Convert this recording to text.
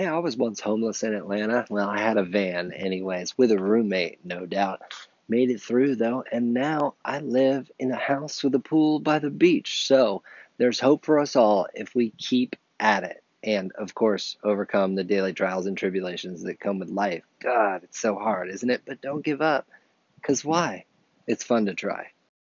Hey, I was once homeless in Atlanta. Well, I had a van anyways, with a roommate, no doubt. Made it through, though, and now I live in a house with a pool by the beach. So there's hope for us all if we keep at it and, of course, overcome the daily trials and tribulations that come with life. God, it's so hard, isn't it? But don't give up, because why? It's fun to try.